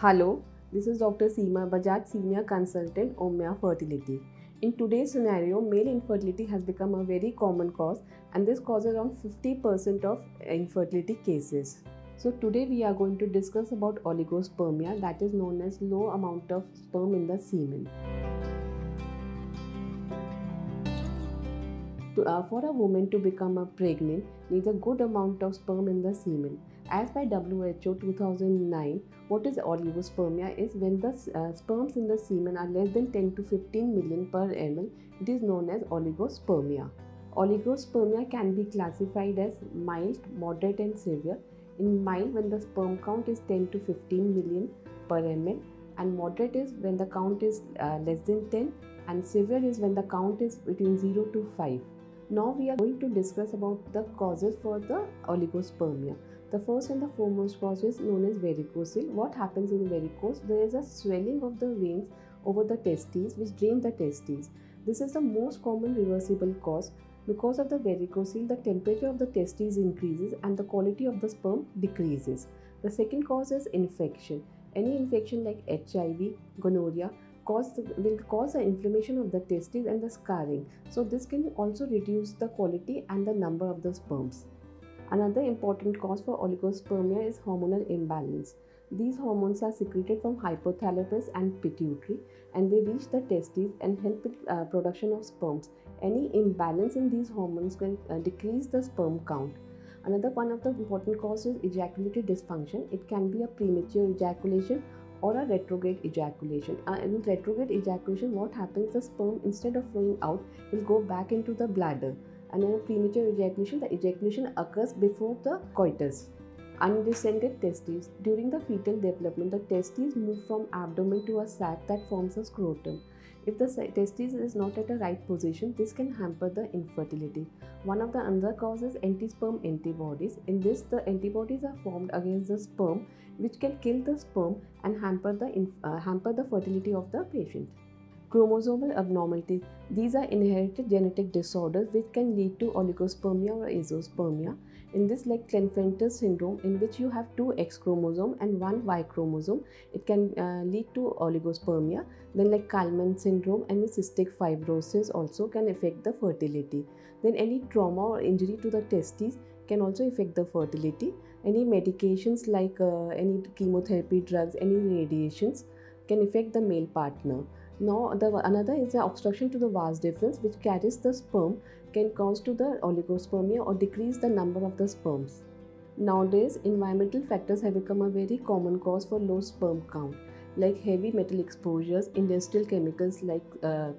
Hello, this is Dr. Seema Bajaj, Senior Consultant, Omya Fertility. In today's scenario, male infertility has become a very common cause, and this causes around 50% of infertility cases. So today we are going to discuss about oligospermia, that is known as low amount of sperm in the semen. For a woman to become pregnant, needs a good amount of sperm in the semen. As by WHO 2009, what is oligospermia is when the sperms in the semen are less than 10 to 15 million per ml. It is known as oligospermia. Oligospermia can be classified as mild, moderate and severe. In mild, when the sperm count is 10 to 15 million per ml, and moderate is when the count is less than 10, and severe is when the count is between 0 to 5. Now we are going to discuss about the causes for the oligospermia. The first and the foremost cause is known as varicocele. What happens in varicose? There is a swelling of the veins over the testes which drain the testes. This is the most common reversible cause. Because of the varicocele, the temperature of the testes increases and the quality of the sperm decreases. The second cause is infection. Any infection like HIV, gonorrhea, will cause the inflammation of the testes and the scarring. So this can also reduce the quality and the number of the sperms. Another important cause for oligospermia is hormonal imbalance. These hormones are secreted from hypothalamus and pituitary, and they reach the testes and help with production of sperms. Any imbalance in these hormones can decrease the sperm count. Another one of the important causes is ejaculatory dysfunction. It can be a premature ejaculation or a retrograde ejaculation. In retrograde ejaculation, what happens? The sperm, instead of flowing out, will go back into the bladder. And in a premature ejaculation, the ejaculation occurs before the coitus. Undescended testes. During the fetal development, the testes move from abdomen to a sac that forms a scrotum. If the testes is not at a right position, this can hamper the infertility. One of the other causes is anti-sperm antibodies. In this, the antibodies are formed against the sperm, which can kill the sperm and hamper the fertility of the patient. Chromosomal abnormalities. These are inherited genetic disorders which can lead to oligospermia or azoospermia. In this, like Klinefelter's syndrome, in which you have two X chromosome and one Y chromosome, it can lead to oligospermia. Then like Kallmann syndrome and the cystic fibrosis also can affect the fertility. Then any trauma or injury to the testes can also affect the fertility. Any medications like any chemotherapy drugs, any radiations can affect the male partner. Now, another is the obstruction to the vas deferens, which carries the sperm, can cause to the oligospermia or decrease the number of the sperms. Nowadays, environmental factors have become a very common cause for low sperm count, like heavy metal exposures, industrial chemicals like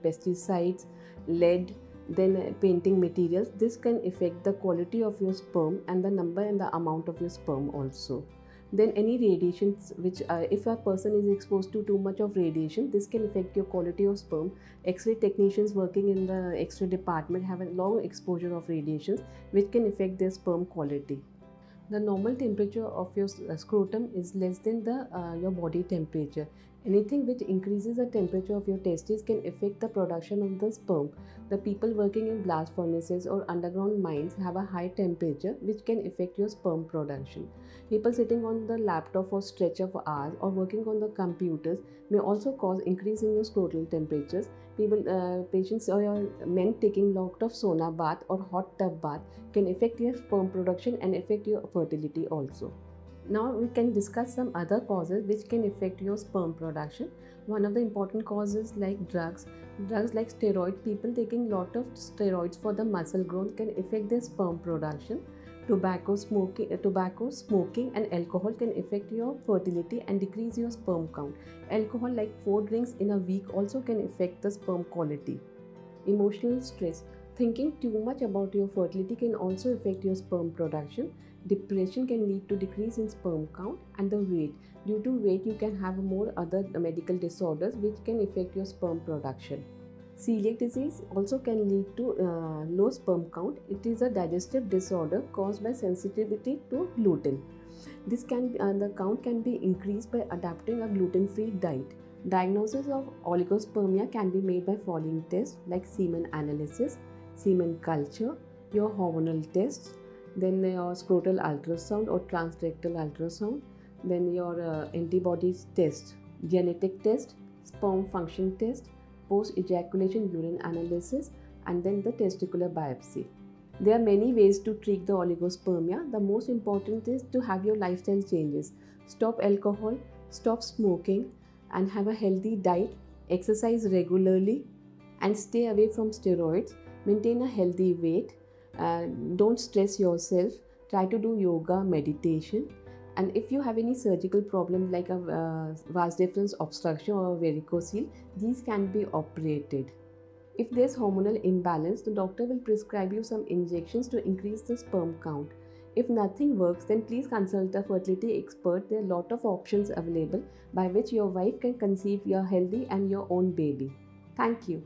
pesticides, lead, then painting materials. This can affect the quality of your sperm and the number and the amount of your sperm also. Then any radiations, which if a person is exposed to too much of radiation, this can affect your quality of sperm. X-ray technicians working in the X-ray department have a long exposure of radiations, which can affect their sperm quality. The normal temperature of your scrotum is less than the your body temperature. Anything which increases the temperature of your testes can affect the production of the sperm. The people working in blast furnaces or underground mines have a high temperature, which can affect your sperm production. People sitting on the laptop or stretcher for hours or working on the computers may also cause increase in your scrotal temperatures. Patients or your men taking lot of sauna bath or hot tub bath can affect your sperm production and affect your fertility also. Now we can discuss some other causes which can affect your sperm production. One of the important causes like drugs like steroids. People taking lot of steroids for the muscle growth can affect their sperm production. Tobacco smoking and alcohol can affect your fertility and decrease your sperm count. Alcohol like 4 drinks in a week also can affect the sperm quality. Emotional stress. Thinking too much about your fertility can also affect your sperm production. Depression can lead to decrease in sperm count, and the weight. Due to weight, you can have more other medical disorders which can affect your sperm production. Celiac disease also can lead to low sperm count. It is a digestive disorder caused by sensitivity to gluten. This can the count can be increased by adopting a gluten-free diet. Diagnosis of oligospermia can be made by following tests like semen analysis, semen culture, your hormonal tests, then your scrotal ultrasound or transrectal ultrasound, then your antibodies test, genetic test, sperm function test, post-ejaculation urine analysis, and then the testicular biopsy. There are many ways to treat the oligospermia. The most important is to have your lifestyle changes. Stop alcohol, stop smoking, and have a healthy diet, exercise regularly, and stay away from steroids. Maintain a healthy weight, don't stress yourself, try to do yoga, meditation, and if you have any surgical problem like a vas deferens obstruction or varicocele, these can be operated. If there's hormonal imbalance, the doctor will prescribe you some injections to increase the sperm count. If nothing works, then please consult a fertility expert. There are a lot of options available by which your wife can conceive your healthy and your own baby. Thank you.